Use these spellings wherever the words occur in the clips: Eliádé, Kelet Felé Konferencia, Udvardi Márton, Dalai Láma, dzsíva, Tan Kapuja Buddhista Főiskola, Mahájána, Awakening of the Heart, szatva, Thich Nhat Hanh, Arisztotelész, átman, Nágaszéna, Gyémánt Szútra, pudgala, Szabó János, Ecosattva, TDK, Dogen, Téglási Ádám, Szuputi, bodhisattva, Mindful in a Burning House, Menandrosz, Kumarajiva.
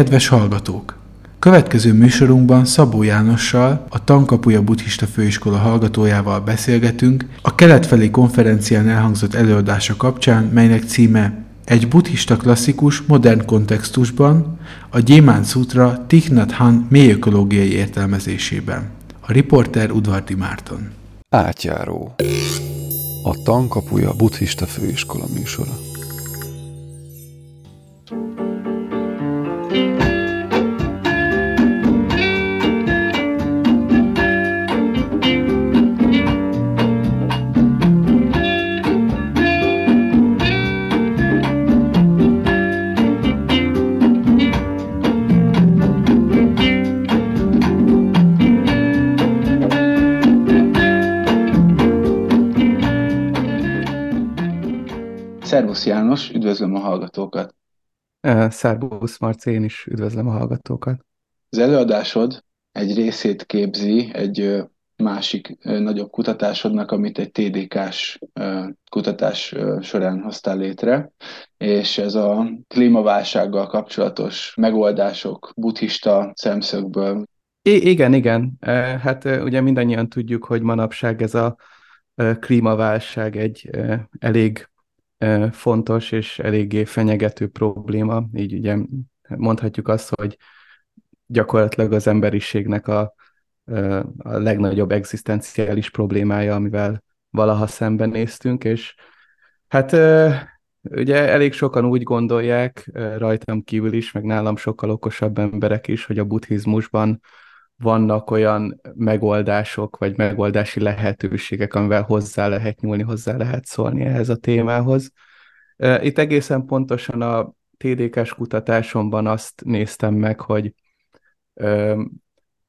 Kedves hallgatók! Következő műsorunkban Szabó Jánossal, a Tan Kapuja Buddhista Főiskola hallgatójával beszélgetünk a Kelet Felé Konferencián elhangzott előadása kapcsán, melynek címe Egy buddhista klasszikus modern kontextusban, a Gyémánt Szútra Thich Nhat Hanh mély ökológiai értelmezésében. A riporter Udvardi Márton. Átjáró. A Tan Kapuja Buddhista Főiskola műsora. Szervusz János, üdvözlöm a hallgatókat! Szervusz Marci, én is üdvözlöm a hallgatókat! Az előadásod egy részét képzi egy másik nagyobb kutatásodnak, amit egy TDK-s kutatás során hoztál létre, és ez a klímaválsággal kapcsolatos megoldások buddhista szemszögből. Igen. Hát ugye mindannyian tudjuk, hogy manapság ez a klímaválság egy elég fontos és eléggé fenyegető probléma. Így ugye mondhatjuk azt, hogy gyakorlatilag az emberiségnek a legnagyobb egzisztenciális problémája, amivel valaha szembenéztünk, és hát ugye elég sokan úgy gondolják, rajtam kívül is, meg nálam sokkal okosabb emberek is, hogy a buddhizmusban vannak olyan megoldások, vagy megoldási lehetőségek, amivel hozzá lehet nyúlni, hozzá lehet szólni ehhez a témához. Itt egészen pontosan a TDK-s kutatásomban azt néztem meg, hogy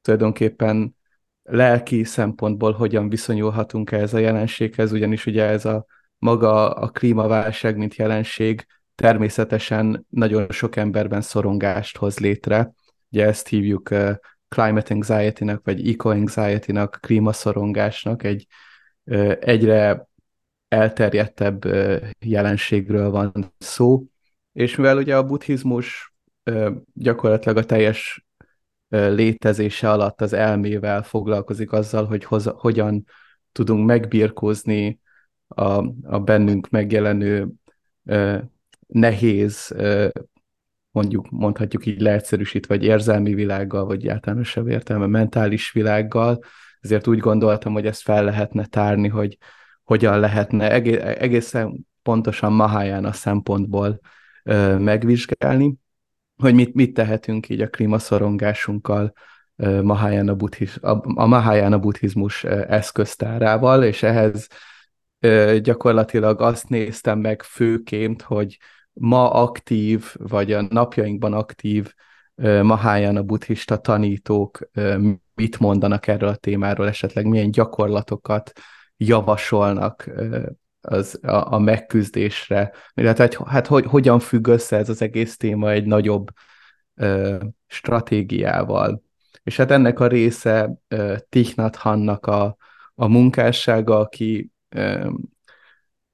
tulajdonképpen lelki szempontból hogyan viszonyulhatunk ehhez a jelenséghez, ugyanis ugye ez a maga a klímaválság, mint jelenség természetesen nagyon sok emberben szorongást hoz létre. Ugye ezt hívjuk climate anxiety-nak, vagy eco-anxiety-nak, klímaszorongásnak, egy egyre elterjedtebb jelenségről van szó, és mivel ugye a buddhizmus gyakorlatilag a teljes létezése alatt az elmével foglalkozik azzal, hogy hogyan tudunk megbirkózni a bennünk megjelenő nehéz, mondhatjuk így leegyszerűsítve, vagy érzelmi világgal, vagy általánosabb értelme mentális világgal, ezért úgy gondoltam, hogy ezt fel lehetne tárni, hogy hogyan lehetne egészen pontosan Mahájána szempontból megvizsgálni, hogy mit tehetünk így a klímaszorongásunkkal Mahájána buddhizmus eszköztárával, és ehhez gyakorlatilag azt néztem meg főként, hogy ma aktív, vagy a napjainkban aktív Mahájána buddhista tanítók mit mondanak erről a témáról, esetleg milyen gyakorlatokat javasolnak a megküzdésre. Hát hogyan függ össze ez az egész téma egy nagyobb stratégiával. És hát ennek a része Thich Nhat Hanhnak a munkássága, aki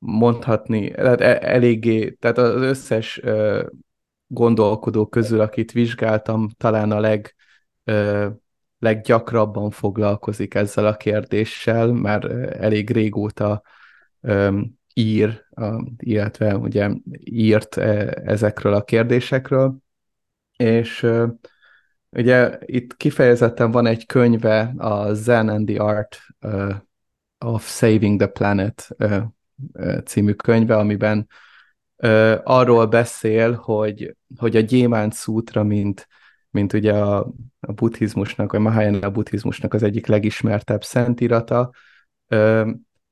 mondhatni, eléggé, tehát az összes gondolkodó közül, akit vizsgáltam, talán a leggyakrabban foglalkozik ezzel a kérdéssel, már elég régóta írt ezekről a kérdésekről, és ugye itt kifejezetten van egy könyve, a Zen and the Art of Saving the Planet című könyve, amiben arról beszél, hogy a Gyémánt Szútra, mint ugye a buddhizmusnak, vagy Mahájána buddhizmusnak az egyik legismertebb szentírata,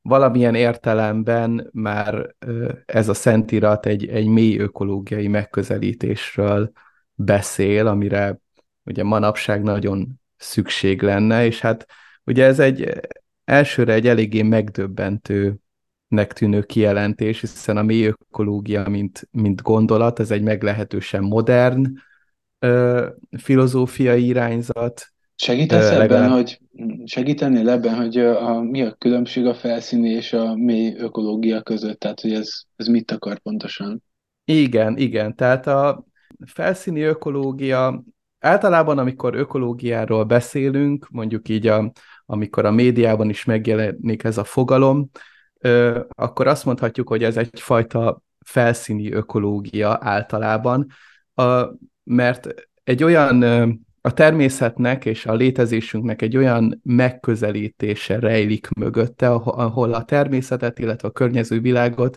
valamilyen értelemben már ez a szentírat egy mély ökológiai megközelítésről beszél, amire ugye manapság nagyon szükség lenne, és hát ugye ez elsőre egy eléggé megdöbbentő tűnő kijelentés, hiszen a mély ökológia, mint gondolat, ez egy meglehetősen modern filozófiai irányzat. Segítenél ebben, hogy mi a különbség a felszíni és a mély ökológia között? Tehát, hogy ez mit akar pontosan? Igen. Tehát felszíni ökológia, általában amikor ökológiáról beszélünk, mondjuk így amikor a médiában is megjelenik ez a fogalom, akkor azt mondhatjuk, hogy ez egyfajta felszíni ökológia általában, mert egy olyan a természetnek és a létezésünknek egy olyan megközelítése rejlik mögötte, ahol a természetet, illetve a környező világot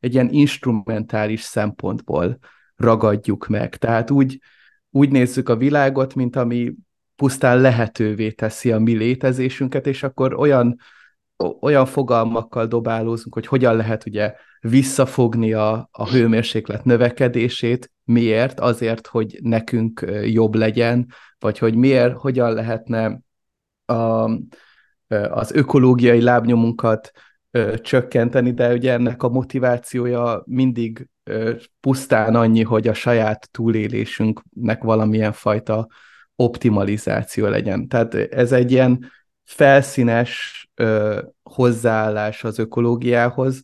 egy ilyen instrumentális szempontból ragadjuk meg. Tehát úgy nézzük a világot, mint ami pusztán lehetővé teszi a mi létezésünket, és akkor olyan fogalmakkal dobálózunk, hogy hogyan lehet ugye visszafogni a hőmérséklet növekedését, miért, azért, hogy nekünk jobb legyen, vagy hogy miért, hogyan lehetne az ökológiai lábnyomunkat csökkenteni, de ugye ennek a motivációja mindig pusztán annyi, hogy a saját túlélésünknek valamilyen fajta optimalizáció legyen. Tehát ez egy ilyen felszínes hozzáállás az ökológiához,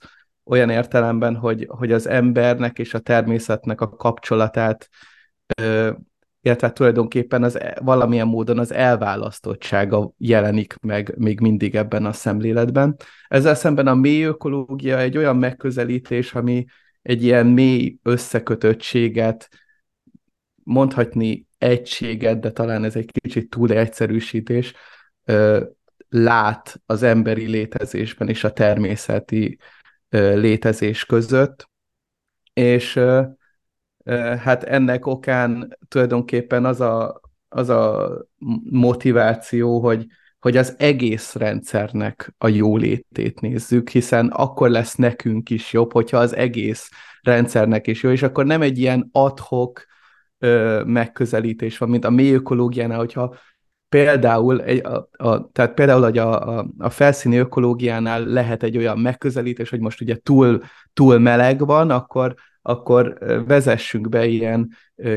olyan értelemben, hogy az embernek és a természetnek a kapcsolatát, illetve tulajdonképpen valamilyen módon az elválasztottsága jelenik meg még mindig ebben a szemléletben. Ezzel szemben a mély ökológia egy olyan megközelítés, ami egy ilyen mély összekötöttséget, mondhatni egységet, de talán ez egy kicsit túl egyszerűsítés, lát az emberi létezésben és a természeti létezés között, és hát ennek okán tulajdonképpen az a motiváció, hogy az egész rendszernek a jólétét nézzük, hiszen akkor lesz nekünk is jobb, hogyha az egész rendszernek is jó, és akkor nem egy ilyen ad-hoc megközelítés van, mint a mély ökológiánál, hogyha például a felszíni ökológiánál lehet egy olyan megközelítés, hogy most ugye túl meleg van, akkor vezessünk be ilyen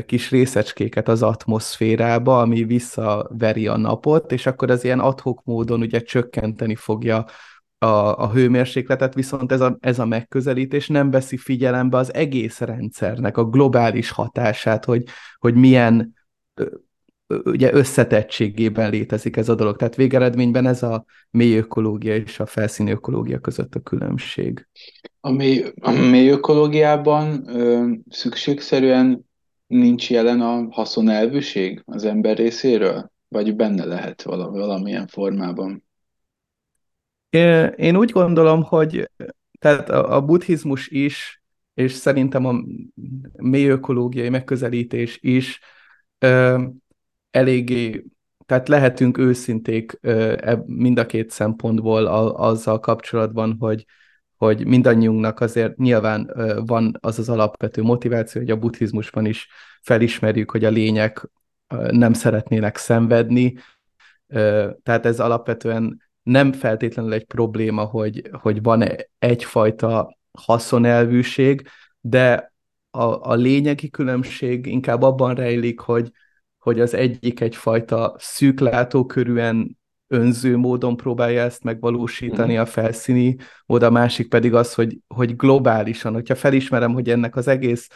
kis részecskéket az atmoszférába, ami visszaveri a napot, és akkor az ilyen ad-hoc módon ugye csökkenteni fogja a hőmérsékletet, viszont ez a megközelítés nem veszi figyelembe az egész rendszernek a globális hatását, hogy milyen ugye összetettségében létezik ez a dolog. Tehát végeredményben ez a mély ökológia és a felszíni ökológia között a különbség. A mély ökológiában szükségszerűen nincs jelen a haszonelvűség az ember részéről? Vagy benne lehet valamilyen formában? Én úgy gondolom, hogy tehát a buddhizmus is, és szerintem a mély ökológiai megközelítés is eléggé, tehát lehetünk őszinték mind a két szempontból azzal kapcsolatban, hogy mindannyiunknak azért nyilván van az alapvető motiváció, hogy a buddhizmusban is felismerjük, hogy a lények nem szeretnének szenvedni. Tehát ez alapvetően nem feltétlenül egy probléma, hogy van egyfajta haszonelvűség, de a lényegi különbség inkább abban rejlik, hogy az egyik egyfajta szűk látókörűen önző módon próbálja ezt megvalósítani a felszíni, a másik pedig az, hogy globálisan, hogyha felismerem, hogy ennek az egész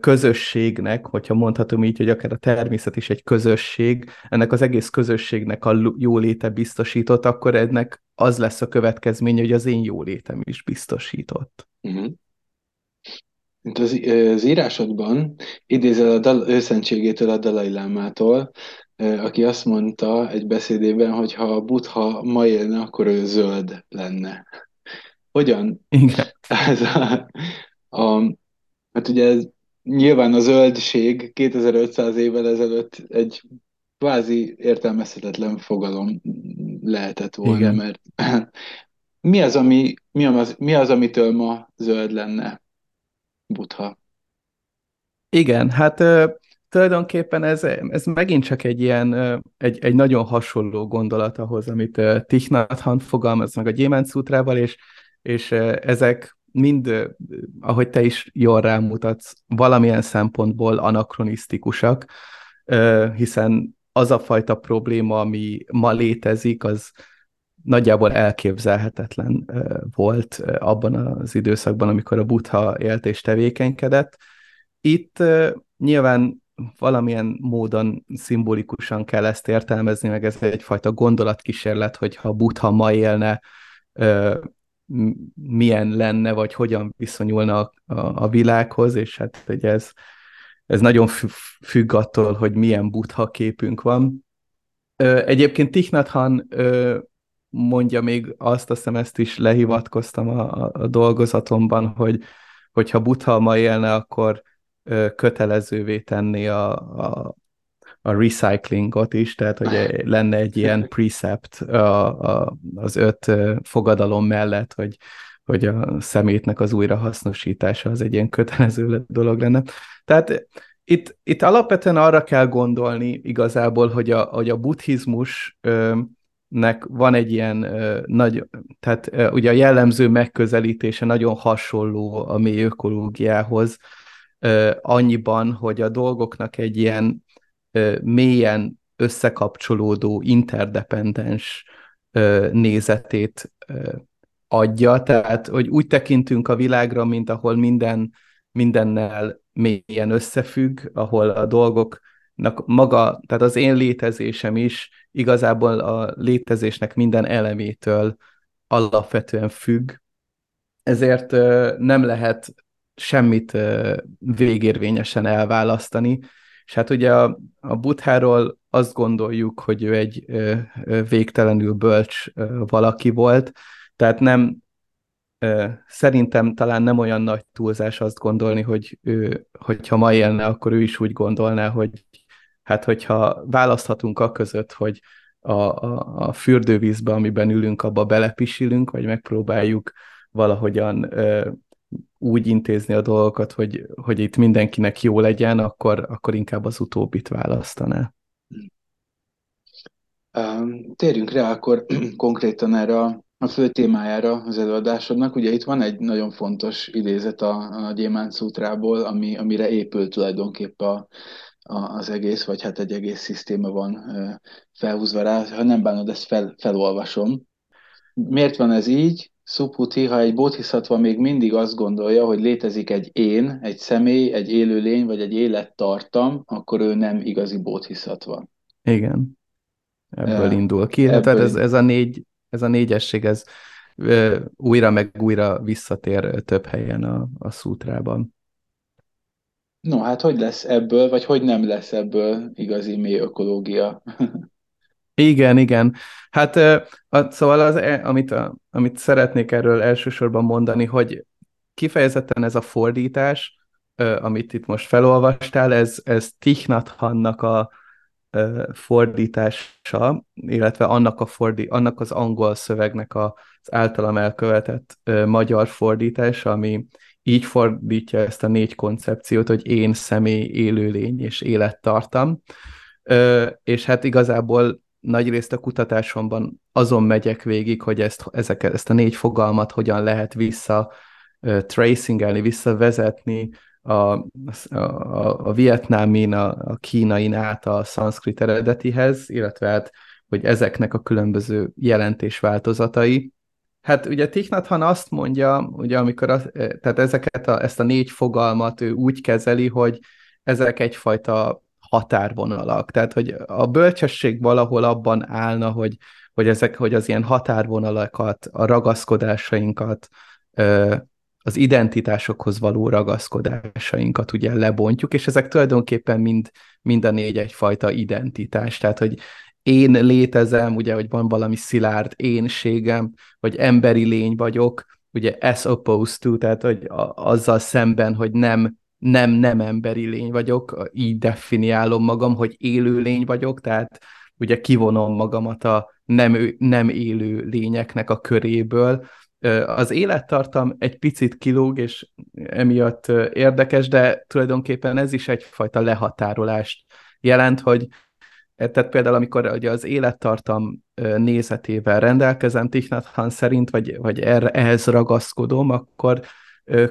közösségnek, hogyha mondhatom így, hogy akár a természet is egy közösség, ennek az egész közösségnek a jóléte biztosított, akkor ennek az lesz a következménye, hogy az én jólétem is biztosított. Uh-huh. Az írásodban idézel őszentségétől a Dalai Lámától, aki azt mondta egy beszédében, hogy ha a Buddha ma élne, akkor ő zöld lenne. Hogyan? Igen. Ez hát ugye ez, nyilván a zöldség 2500 évvel ezelőtt egy kvázi értelmezhetetlen fogalom lehetett volna, igen. Mert mi az, amitől ma zöld lenne? Buddha. Igen, hát tulajdonképpen ez megint csak egy ilyen, egy nagyon hasonló gondolat ahhoz, amit Thich Nhat Hanh fogalmaz meg a Gyémánt Szútrával, és ezek mind, ahogy te is jól rámutatsz, valamilyen szempontból anakronisztikusak, hiszen az a fajta probléma, ami ma létezik, az nagyjából elképzelhetetlen volt abban az időszakban, amikor a Buddha élt és tevékenykedett. Itt Nyilván valamilyen módon szimbolikusan kell ezt értelmezni, meg ez egyfajta gondolatkísérlet, hogy ha Buddha ma élne, milyen lenne, vagy hogyan viszonyulna a világhoz, és hát ugye ez nagyon függ attól, hogy milyen Buddha képünk van. Egyébként Thich Nhat Hanh mondja még azt, azt hiszem ezt is lehivatkoztam a dolgozatomban, hogy ha Buddha ma élne, akkor kötelezővé tenni a recyclingot is, tehát hogy lenne egy ilyen precept az 5 fogadalom mellett, hogy a szemétnek az újrahasznosítása az egy ilyen kötelező dolog lenne. Tehát itt alapvetően arra kell gondolni igazából, hogy a buddhizmusnek van egy ilyen nagy, tehát ugye a jellemző megközelítése nagyon hasonló a mély ökológiához, annyiban, hogy a dolgoknak egy ilyen mélyen összekapcsolódó, interdependens nézetét adja, tehát hogy úgy tekintünk a világra, mint ahol mindennel mélyen összefügg, ahol a dolgoknak maga, tehát az én létezésem is igazából a létezésnek minden elemétől alapvetően függ, ezért nem lehet semmit végérvényesen elválasztani, és hát ugye a Buddháról azt gondoljuk, hogy ő egy végtelenül bölcs valaki volt, tehát nem, szerintem talán nem olyan nagy túlzás azt gondolni, hogy ő, hogyha ma élne, akkor ő is úgy gondolná, hogy hát hogyha választhatunk a között, hogy a fürdővízbe, amiben ülünk, abba belepisilünk, vagy megpróbáljuk valahogyan úgy intézni a dolgokat, hogy itt mindenkinek jó legyen, akkor inkább az utóbbit választaná. Térjünk rá akkor konkrétan erre a fő témájára az előadásodnak. Ugye itt van egy nagyon fontos idézet a Gyémánt Szútrából, amire épül tulajdonképpen az egész, vagy hát egy egész szisztéma van felhúzva rá. Ha nem bánod, ezt felolvasom. Miért van ez így? Szuputi, ha egy bodhisattva még mindig azt gondolja, hogy létezik egy én, egy személy, egy élőlény, vagy egy élettartam, akkor ő nem igazi bodhisattva. Igen. Ebből indul ki. Ebből. Tehát ez a négyesség, ez újra meg újra visszatér több helyen a szútrában. No, hát hogy lesz ebből, vagy hogy nem lesz ebből igazi mély ökológia? Igen. Hát szóval amit szeretnék erről elsősorban mondani, hogy kifejezetten ez a fordítás, amit itt most felolvastál, ez Thich Nhat Hanhnak a fordítása, illetve annak az angol szövegnek az általam elkövetett magyar fordítása, ami így fordítja ezt a 4 koncepciót, hogy én, személy, élőlény és élettartam. És hát igazából nagyrészt a kutatásomban azon megyek végig, hogy ezt a 4 fogalmat hogyan lehet visszavezetni a vietnámin, a kínain át a szanszkrit eredetihez, illetve hát, hogy ezeknek a különböző jelentésváltozatai. Hát ugye Thich Nhat Hanh azt mondja, ugye amikor tehát ezt a 4 fogalmat ő úgy kezeli, hogy ezek egyfajta határvonalak. Tehát, hogy a bölcsesség valahol abban állna, hogy az ilyen határvonalakat, a ragaszkodásainkat, az identitásokhoz való ragaszkodásainkat ugye lebontjuk, és ezek tulajdonképpen mind a 4 egyfajta identitás. Tehát, hogy én létezem, ugye, hogy van valami szilárd énségem, hogy emberi lény vagyok, ugye as opposed to, tehát, hogy azzal szemben, hogy nem emberi lény vagyok, így definiálom magam, hogy élő lény vagyok, tehát ugye kivonom magamat a nem élő lényeknek a köréből. Az élettartam egy picit kilóg, és emiatt érdekes, de tulajdonképpen ez is egyfajta lehatárolást jelent, hogy tehát például amikor ugye az élettartam nézetével rendelkezem, Thich Nhat Hanh szerint, vagy ehhez ragaszkodom, akkor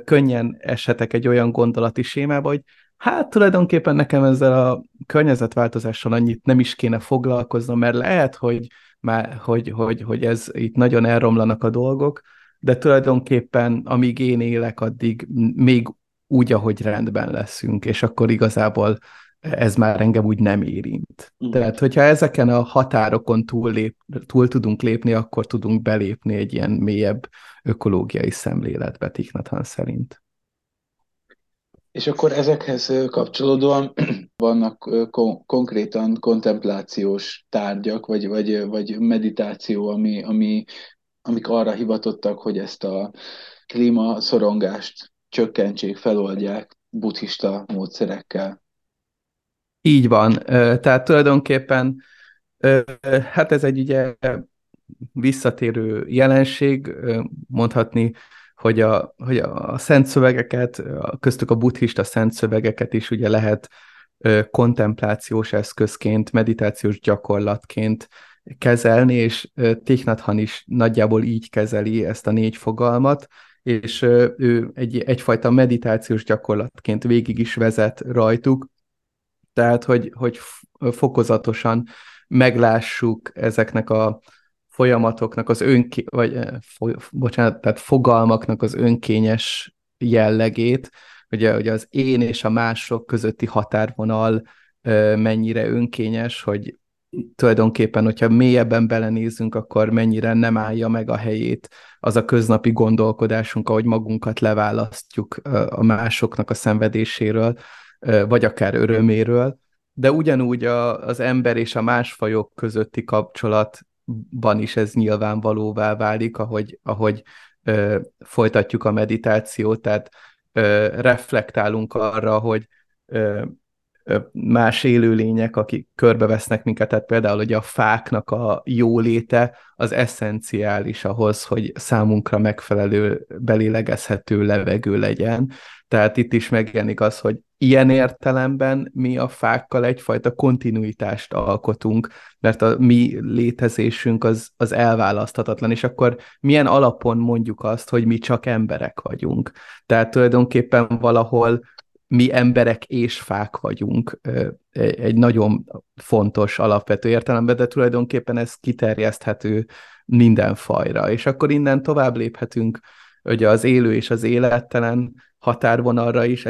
könnyen eshetek egy olyan gondolati sémába, hogy hát tulajdonképpen nekem ezzel a környezetváltozással annyit nem is kéne foglalkoznom, mert lehet, hogy ez itt nagyon elromlanak a dolgok, de tulajdonképpen amíg én élek, addig még úgy, ahogy rendben leszünk, és akkor igazából ez már engem úgy nem érint. Tehát, hogyha ezeken a határokon túl tudunk lépni, akkor tudunk belépni egy ilyen mélyebb ökológiai szemléletbe, Thich Nhat Hanh szerint. És akkor ezekhez kapcsolódóan vannak konkrétan kontemplációs tárgyak, vagy meditáció, amik arra hivatottak, hogy ezt a klímaszorongást csökkentsék, feloldják buddhista módszerekkel. Így van. Tehát tulajdonképpen hát ez egy ugye visszatérő jelenség, mondhatni, hogy a szent szövegeket, köztük a buddhista szent szövegeket is ugye lehet kontemplációs eszközként, meditációs gyakorlatként kezelni, és Thich Nhat Hanh is nagyjából így kezeli ezt a 4 fogalmat, és ő egyfajta meditációs gyakorlatként végig is vezet rajtuk, tehát hogy fokozatosan meglássuk ezeknek a folyamatoknak az fogalmaknak az önkényes jellegét, ugye, hogy az én és a mások közötti határvonal mennyire önkényes, hogy tulajdonképpen, hogyha mélyebben belenézünk, akkor mennyire nem állja meg a helyét az a köznapi gondolkodásunk, ahogy magunkat leválasztjuk a másoknak a szenvedéséről, vagy akár öröméről, de ugyanúgy az ember és a másfajok közötti kapcsolatban is ez nyilvánvalóvá válik, ahogy folytatjuk a meditációt, tehát reflektálunk arra, hogy más élőlények, akik körbevesznek minket, tehát például hogy a fáknak a jóléte az eszenciális ahhoz, hogy számunkra megfelelő, belélegezhető levegő legyen. Tehát itt is megjelenik az, hogy ilyen értelemben mi a fákkal egyfajta kontinuitást alkotunk, mert a mi létezésünk az elválaszthatatlan, és akkor milyen alapon mondjuk azt, hogy mi csak emberek vagyunk. Tehát tulajdonképpen valahol mi emberek és fák vagyunk, egy nagyon fontos alapvető értelemben, de tulajdonképpen ez kiterjeszthető minden fajra. És akkor innen tovább léphetünk ugye az élő és az élettelen határvonalra is,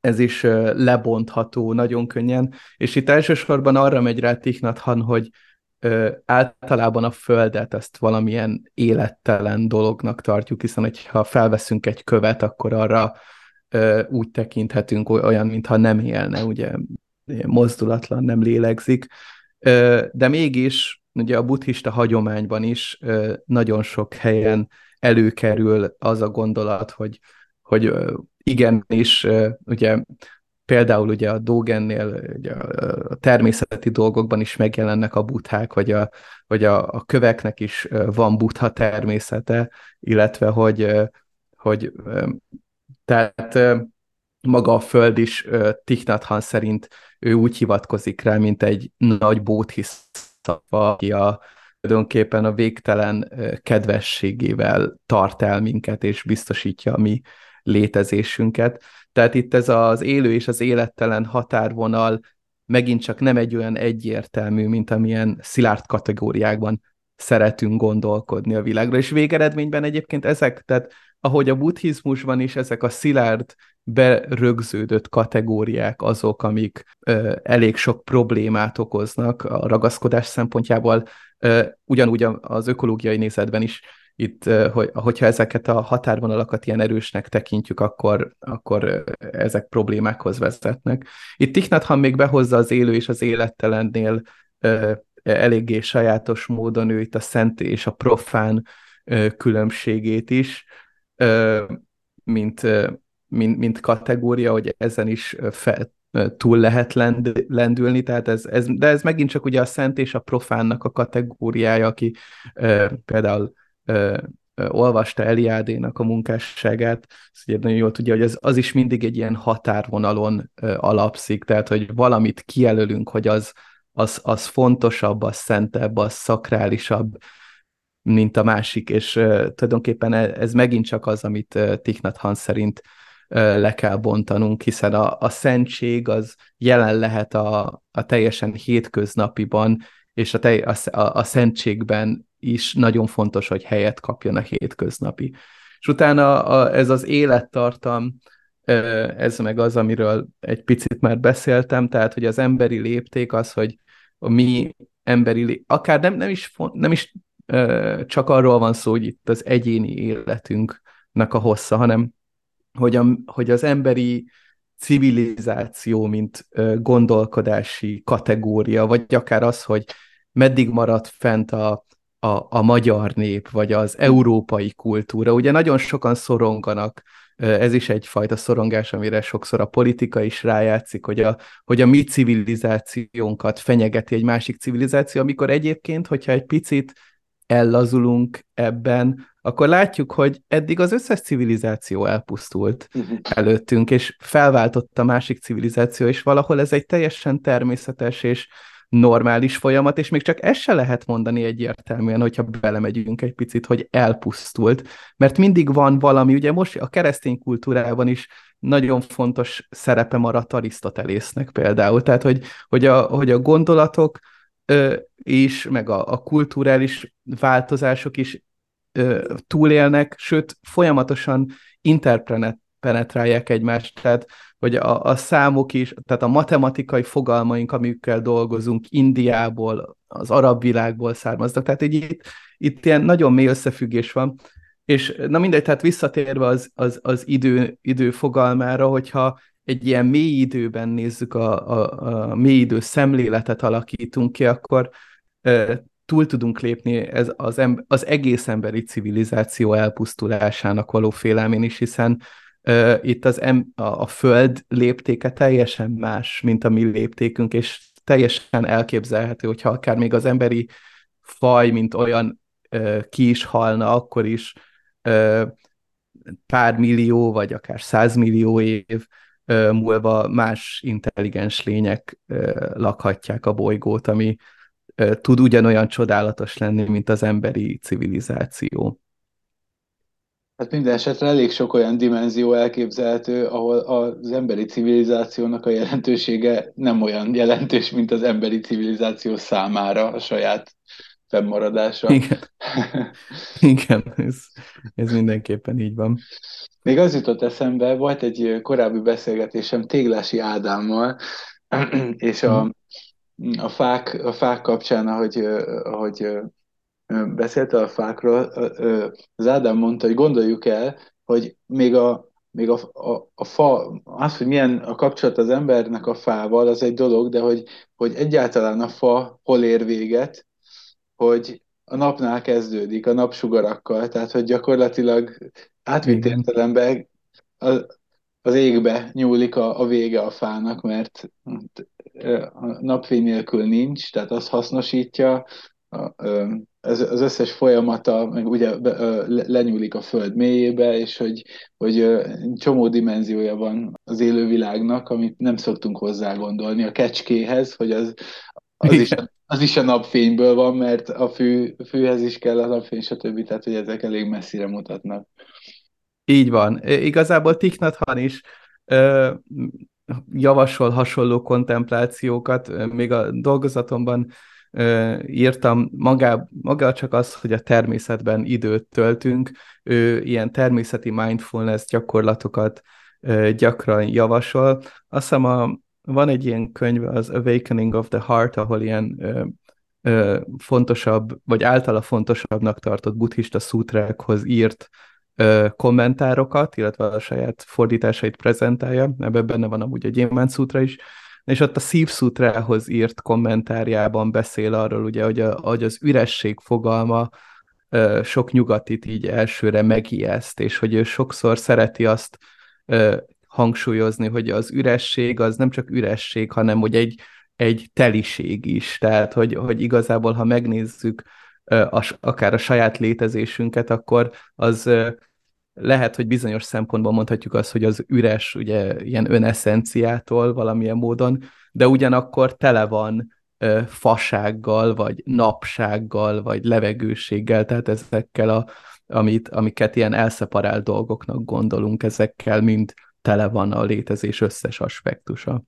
ez is lebontható nagyon könnyen. És itt elsősorban arra megy rá Thich Nhat Hanh, hogy általában a Földet ezt valamilyen élettelen dolognak tartjuk, hiszen ha felveszünk egy követ, akkor arra úgy tekinthetünk, olyan, mintha nem élne, ugye mozdulatlan, nem lélegzik. De mégis ugye a buddhista hagyományban is nagyon sok helyen előkerül az a gondolat, hogy igenis, ugye például ugye a Dogennél ugye a természeti dolgokban is megjelennek a buddhák, vagy a köveknek is van buddha természete, illetve hogy tehát maga a Föld is Thich Nhat Hanh szerint ő úgy hivatkozik rá, mint egy nagy bódhisztva, aki tulajdonképpen a végtelen kedvességével tart el minket, és biztosítja a mi létezésünket. Tehát itt ez az élő és az élettelen határvonal megint csak nem egy olyan egyértelmű, mint amilyen szilárd kategóriákban szeretünk gondolkodni a világra. És végeredményben egyébként ezek, tehát ahogy a buddhizmusban is ezek a szilárd, berögződött kategóriák azok, amik elég sok problémát okoznak a ragaszkodás szempontjából, ugyanúgy az ökológiai nézetben is, itt, hogyha ezeket a határvonalakat ilyen erősnek tekintjük, akkor ezek problémákhoz vezetnek. Itt Thich Nhat Hanh még behozza az élő és az élettelennél eléggé sajátos módon ő itt a szent és a profán különbségét is, mint kategória, hogy ezen is túl lehet lendülni, tehát de ez megint csak ugye a szent és a profánnak a kategóriája, aki például olvasta Eliádénak a munkásságát, ugye nagyon jól tudja, hogy az is mindig egy ilyen határvonalon alapszik, tehát hogy valamit kijelölünk, hogy az fontosabb, az szentebb, az szakrálisabb, mint a másik, és tulajdonképpen ez megint csak az, amit Thich Nhat Hanh szerint le kell bontanunk, hiszen a szentség az jelen lehet a teljesen hétköznapiban, és a szentségben is nagyon fontos, hogy helyet kapjon a hétköznapi. És utána ez az élettartam, Ez meg az, amiről egy picit már beszéltem, tehát, hogy az emberi lépték az, hogy a mi emberi, akár nem is csak arról van szó, hogy itt az egyéni életünknek a hossza, hanem hogy az emberi civilizáció, mint gondolkodási kategória, vagy akár az, hogy meddig marad fent a magyar nép, vagy az európai kultúra. Ugye nagyon sokan szoronganak, ez is egyfajta szorongás, amire sokszor a politika is rájátszik, hogy a mi civilizációnkat fenyegeti egy másik civilizáció, amikor egyébként, hogyha egy picit ellazulunk ebben, akkor látjuk, hogy eddig az összes civilizáció elpusztult előttünk, és felváltotta másik civilizáció, és valahol ez egy teljesen természetes és normális folyamat, és még csak ezt se lehet mondani egyértelműen, hogyha belemegyünk egy picit, hogy elpusztult, mert mindig van valami, ugye most a keresztény kultúrában is nagyon fontos szerepe maradt Arisztotelésznek például, tehát hogy a gondolatok is, meg a kulturális változások is túlélnek, sőt, folyamatosan interpenetrálják egymást, tehát hogy a számok is, tehát a matematikai fogalmaink, amikkel dolgozunk, Indiából, az arab világból származnak, tehát így itt ilyen nagyon mély összefüggés van, és na mindegy, tehát visszatérve az idő fogalmára, hogyha egy ilyen mély időben nézzük, a mély idő szemléletet alakítunk ki, akkor túl tudunk lépni az egész emberi civilizáció elpusztulásának való félelmén is, hiszen itt a Föld léptéke teljesen más, mint a mi léptékünk, és teljesen elképzelhető, hogyha akár még az emberi faj, mint olyan ki is halna, akkor is pár millió, vagy akár 100 millió év múlva más intelligens lények lakhatják a bolygót, ami tud ugyanolyan csodálatos lenni, mint az emberi civilizáció. Hát minden esetre elég sok olyan dimenzió elképzelhető, ahol az emberi civilizációnak a jelentősége nem olyan jelentős, mint az emberi civilizáció számára a saját fennmaradása. Igen, igen, ez mindenképpen így van. Még az jutott eszembe, volt egy korábbi beszélgetésem Téglási Ádámmal, és a fák kapcsán, ahogy beszélte a fákról, az Ádám mondta, hogy gondoljuk el, hogy még a fa, az, hogy milyen a kapcsolat az embernek a fával, az egy dolog, de hogy egyáltalán a fa hol ér véget, hogy a napnál kezdődik, a napsugarakkal, tehát hogy gyakorlatilag átvitt értelemben az égbe nyúlik a vége a fának, mert a napfény nélkül nincs, tehát azt hasznosítja, az összes folyamata, meg ugye lenyúlik a Föld mélyébe, és hogy csomó dimenziója van az élővilágnak, amit nem szoktunk hozzá gondolni. A kecskéhez, hogy az is a napfényből van, mert a fűhez is kell a napfény, stb. Tehát, hogy ezek elég messzire mutatnak. Így van. Igazából Thich Nhat Hanh is javasol hasonló kontemplációkat. Még a dolgozatomban írtam, maga csak az, hogy a természetben időt töltünk, ő ilyen természeti mindfulness gyakorlatokat gyakran javasol. Azt hiszem, van egy ilyen könyv, az Awakening of the Heart, ahol ilyen fontosabb, vagy általa fontosabbnak tartott buddhista szútrákhoz írt kommentárokat, illetve a saját fordításait prezentálja, ebben benne van amúgy a Gyémánt Szútra is, és ott a szívszútrához írt kommentárjában beszél arról, ugye, hogy az üresség fogalma sok nyugatit így elsőre megijeszt, és hogy ő sokszor szereti azt hangsúlyozni, hogy az üresség az nem csak üresség, hanem hogy egy teliség is. Tehát, hogy igazából, ha megnézzük akár a saját létezésünket, akkor az... Lehet, hogy bizonyos szempontból mondhatjuk azt, hogy az üres, ugye ilyen öneszenciától valamilyen módon, de ugyanakkor tele van fasággal, vagy napsággal, vagy levegőséggel, tehát ezekkel, amiket ilyen elszeparált dolgoknak gondolunk, ezekkel mind tele van a létezés összes aspektusa.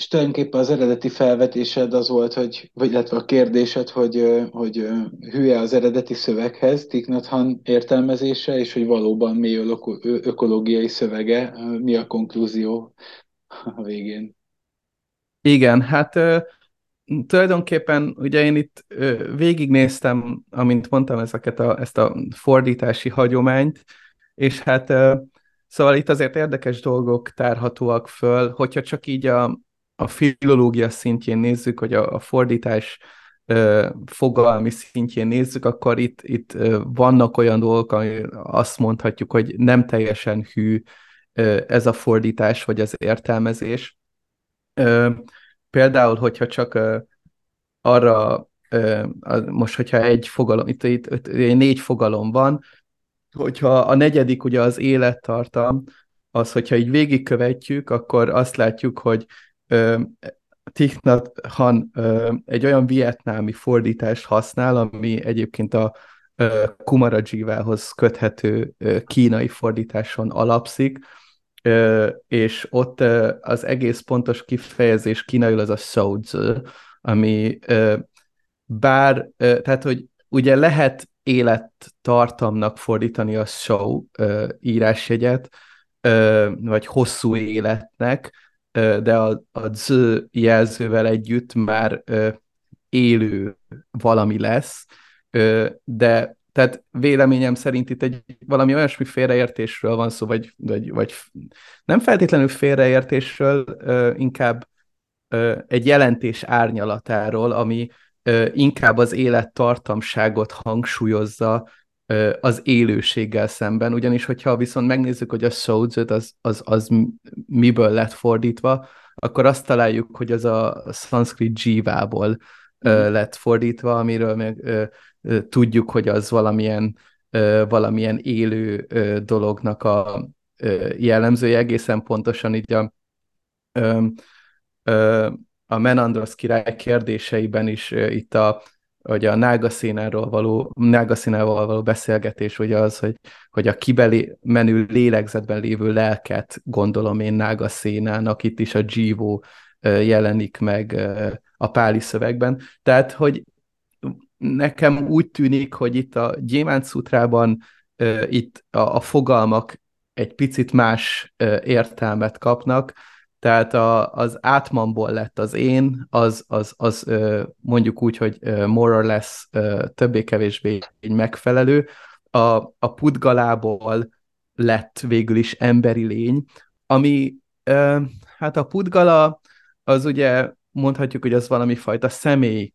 És tulajdonképpen az eredeti felvetésed az volt, hogy, vagy illetve a kérdésed, hogy hülye az eredeti szöveghez, Thich Nhat Hanh értelmezése, és hogy valóban mély ökológiai szövege, mi a konklúzió a végén? Igen, hát tulajdonképpen ugye én itt végignéztem, amint mondtam, ezt a fordítási hagyományt, és hát szóval itt azért érdekes dolgok tárhatóak föl, hogyha csak így a filológia szintjén nézzük, hogy a fordítás fogalmi szintjén nézzük, akkor itt vannak olyan dolgok, ami azt mondhatjuk, hogy nem teljesen hű ez a fordítás, vagy az értelmezés. Például, hogyha csak arra, most, hogyha egy fogalom, itt 4 fogalom van, hogyha a negyedik ugye az élettartam, az, hogyha így végigkövetjük, akkor azt látjuk, hogy Thich Nhat Hanh egy olyan vietnámi fordítást használ, ami egyébként a Kumarajivához köthető kínai fordításon alapszik, és ott az egész pontos kifejezés kínaiul az a Sozi, ami tehát, hogy ugye lehet élettartamnak fordítani a show írásjegyet, vagy hosszú életnek, de a z jelzővel együtt már élő valami lesz, de tehát véleményem szerint itt egy valami olyasmi félreértésről van szó, vagy nem feltétlenül félreértésről, inkább egy jelentés árnyalatáról, ami inkább az élettartamságot hangsúlyozza az élőséggel szemben. Ugyanis, hogyha viszont megnézzük, hogy a szódzöt az miből lett fordítva, akkor azt találjuk, hogy az a szanszkrit dzsívából lett fordítva, amiről még tudjuk, hogy az valamilyen élő dolognak a jellemzője. Egészen pontosan így a Menandrosz király kérdéseiben is itt a Nágaszénával való beszélgetés, ugye az, hogy a kibeli menő lélegzetben lévő lelket, gondolom én Nágaszénának, itt is a dzsívó jelenik meg a páli szövegben. Tehát, hogy nekem úgy tűnik, hogy itt a Gyémánt Szutrában itt a fogalmak egy picit más értelmet kapnak, tehát az átmanból lett az én, az mondjuk úgy, hogy more or less többé-kevésbé egy megfelelő. A pudgalából lett végül is emberi lény, ami, hát a pudgala, az ugye mondhatjuk, hogy az valami fajta személy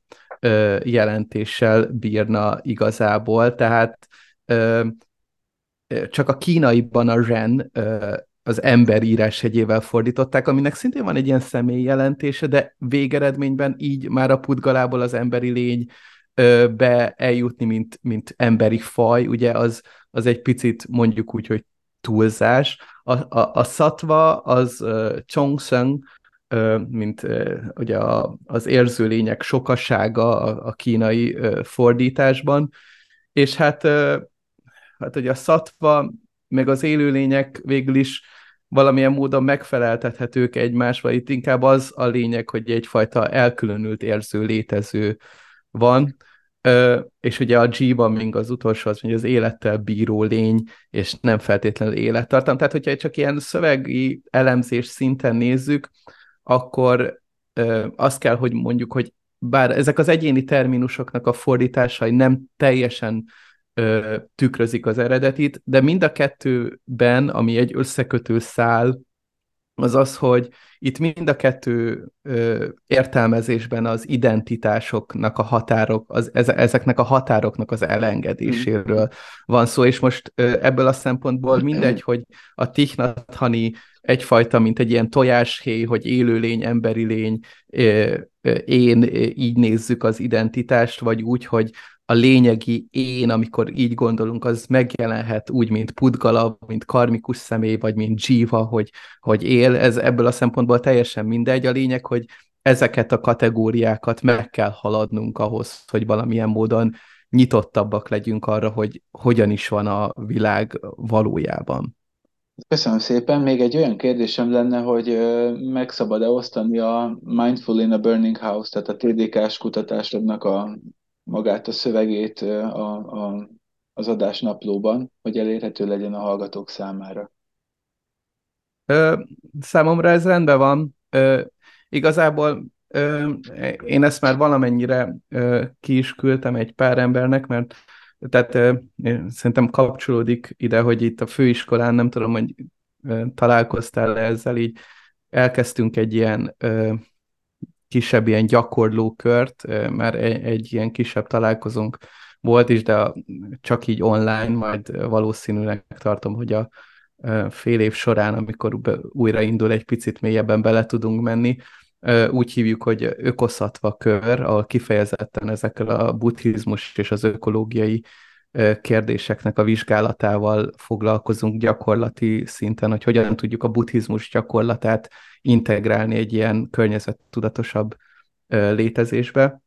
jelentéssel bírna igazából, tehát csak a kínaiban a ren az ember írásjegyével fordították, aminek szintén van egy ilyen személy jelentése, de végeredményben így már a pudgalából az emberi lénybe eljutni, mint emberi faj, ugye az egy picit mondjuk úgy, hogy túlzás. A szatva az Chongsheng, mint ugye az érző lények sokasága a kínai fordításban, és hát ugye a szatva meg az élőlények végül is valamilyen módon megfeleltethetők egymásra. Itt inkább az a lényeg, hogy egyfajta elkülönült érző létező van, és ugye a dzsíva még az utolsó, az mondja, az élettel bíró lény, és nem feltétlenül élettartam. Tehát, hogyha csak ilyen szövegi elemzés szinten nézzük, akkor azt kell, hogy mondjuk, hogy bár ezek az egyéni terminusoknak a fordításai nem teljesen tükrözik az eredetit, de mind a kettőben, ami egy összekötő szál, az az, hogy itt mind a kettő értelmezésben az identitásoknak a határok, ezeknek a határoknak az elengedéséről van szó, és most ebből a szempontból mindegy, hogy a Thich Nhat Hanh egyfajta, mint egy ilyen tojáshéj, hogy élőlény, emberi lény, én így nézzük az identitást, vagy úgy, hogy a lényegi én, amikor így gondolunk, az megjelenhet úgy, mint pudgala, mint karmikus személy, vagy mint dzsíva, hogy él. Ez ebből a szempontból teljesen mindegy. A lényeg, hogy ezeket a kategóriákat meg kell haladnunk ahhoz, hogy valamilyen módon nyitottabbak legyünk arra, hogy hogyan is van a világ valójában. Köszönöm szépen. Még egy olyan kérdésem lenne, hogy meg szabad-e osztani a Mindful in a Burning House, tehát a TDK-s kutatásodnak magát a szövegét az adásnaplóban, hogy elérhető legyen a hallgatók számára? Számomra ez rendben van. Igazából én ezt már valamennyire ki is küldtem egy pár embernek, mert tehát szerintem kapcsolódik ide, hogy itt a főiskolán, nem tudom, hogy találkoztál ezzel, így elkezdtünk egy ilyen kisebb ilyen gyakorlókört, már egy ilyen kisebb találkozónk volt is, de csak így online, majd valószínűleg tartom, hogy a fél év során, amikor újraindul, egy picit mélyebben bele tudunk menni. Úgy hívjuk, hogy Ecosattva kör, ahol kifejezetten ezekkel a buddhizmus és az ökológiai kérdéseknek a vizsgálatával foglalkozunk gyakorlati szinten, hogy hogyan tudjuk a buddhizmus gyakorlatát integrálni egy ilyen környezettudatosabb létezésbe.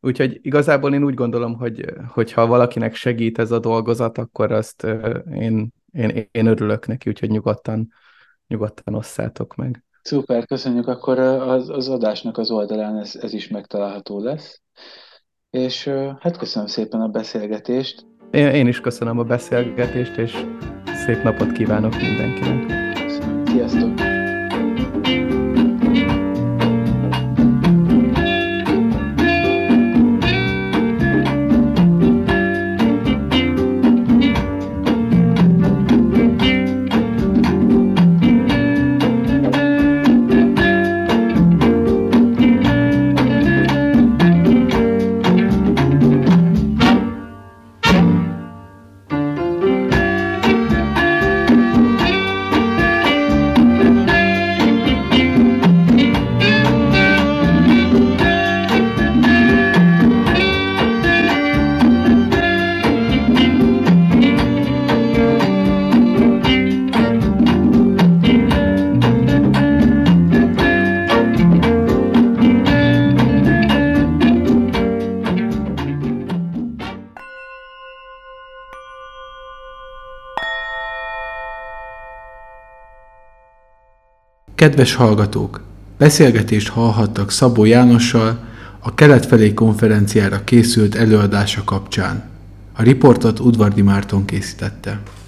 Úgyhogy igazából én úgy gondolom, hogy ha valakinek segít ez a dolgozat, akkor azt én örülök neki, úgyhogy nyugodtan osszátok meg. Szuper, köszönjük. Akkor az adásnak az oldalán ez is megtalálható lesz. És hát köszönöm szépen a beszélgetést. Én is köszönöm a beszélgetést, és szép napot kívánok mindenkinek. Köszönöm. Sziasztok! Kedves hallgatók! Beszélgetést hallhattak Szabó Jánossal a Kelet Felé Konferenciára készült előadása kapcsán. A riportot Udvardi Márton készítette.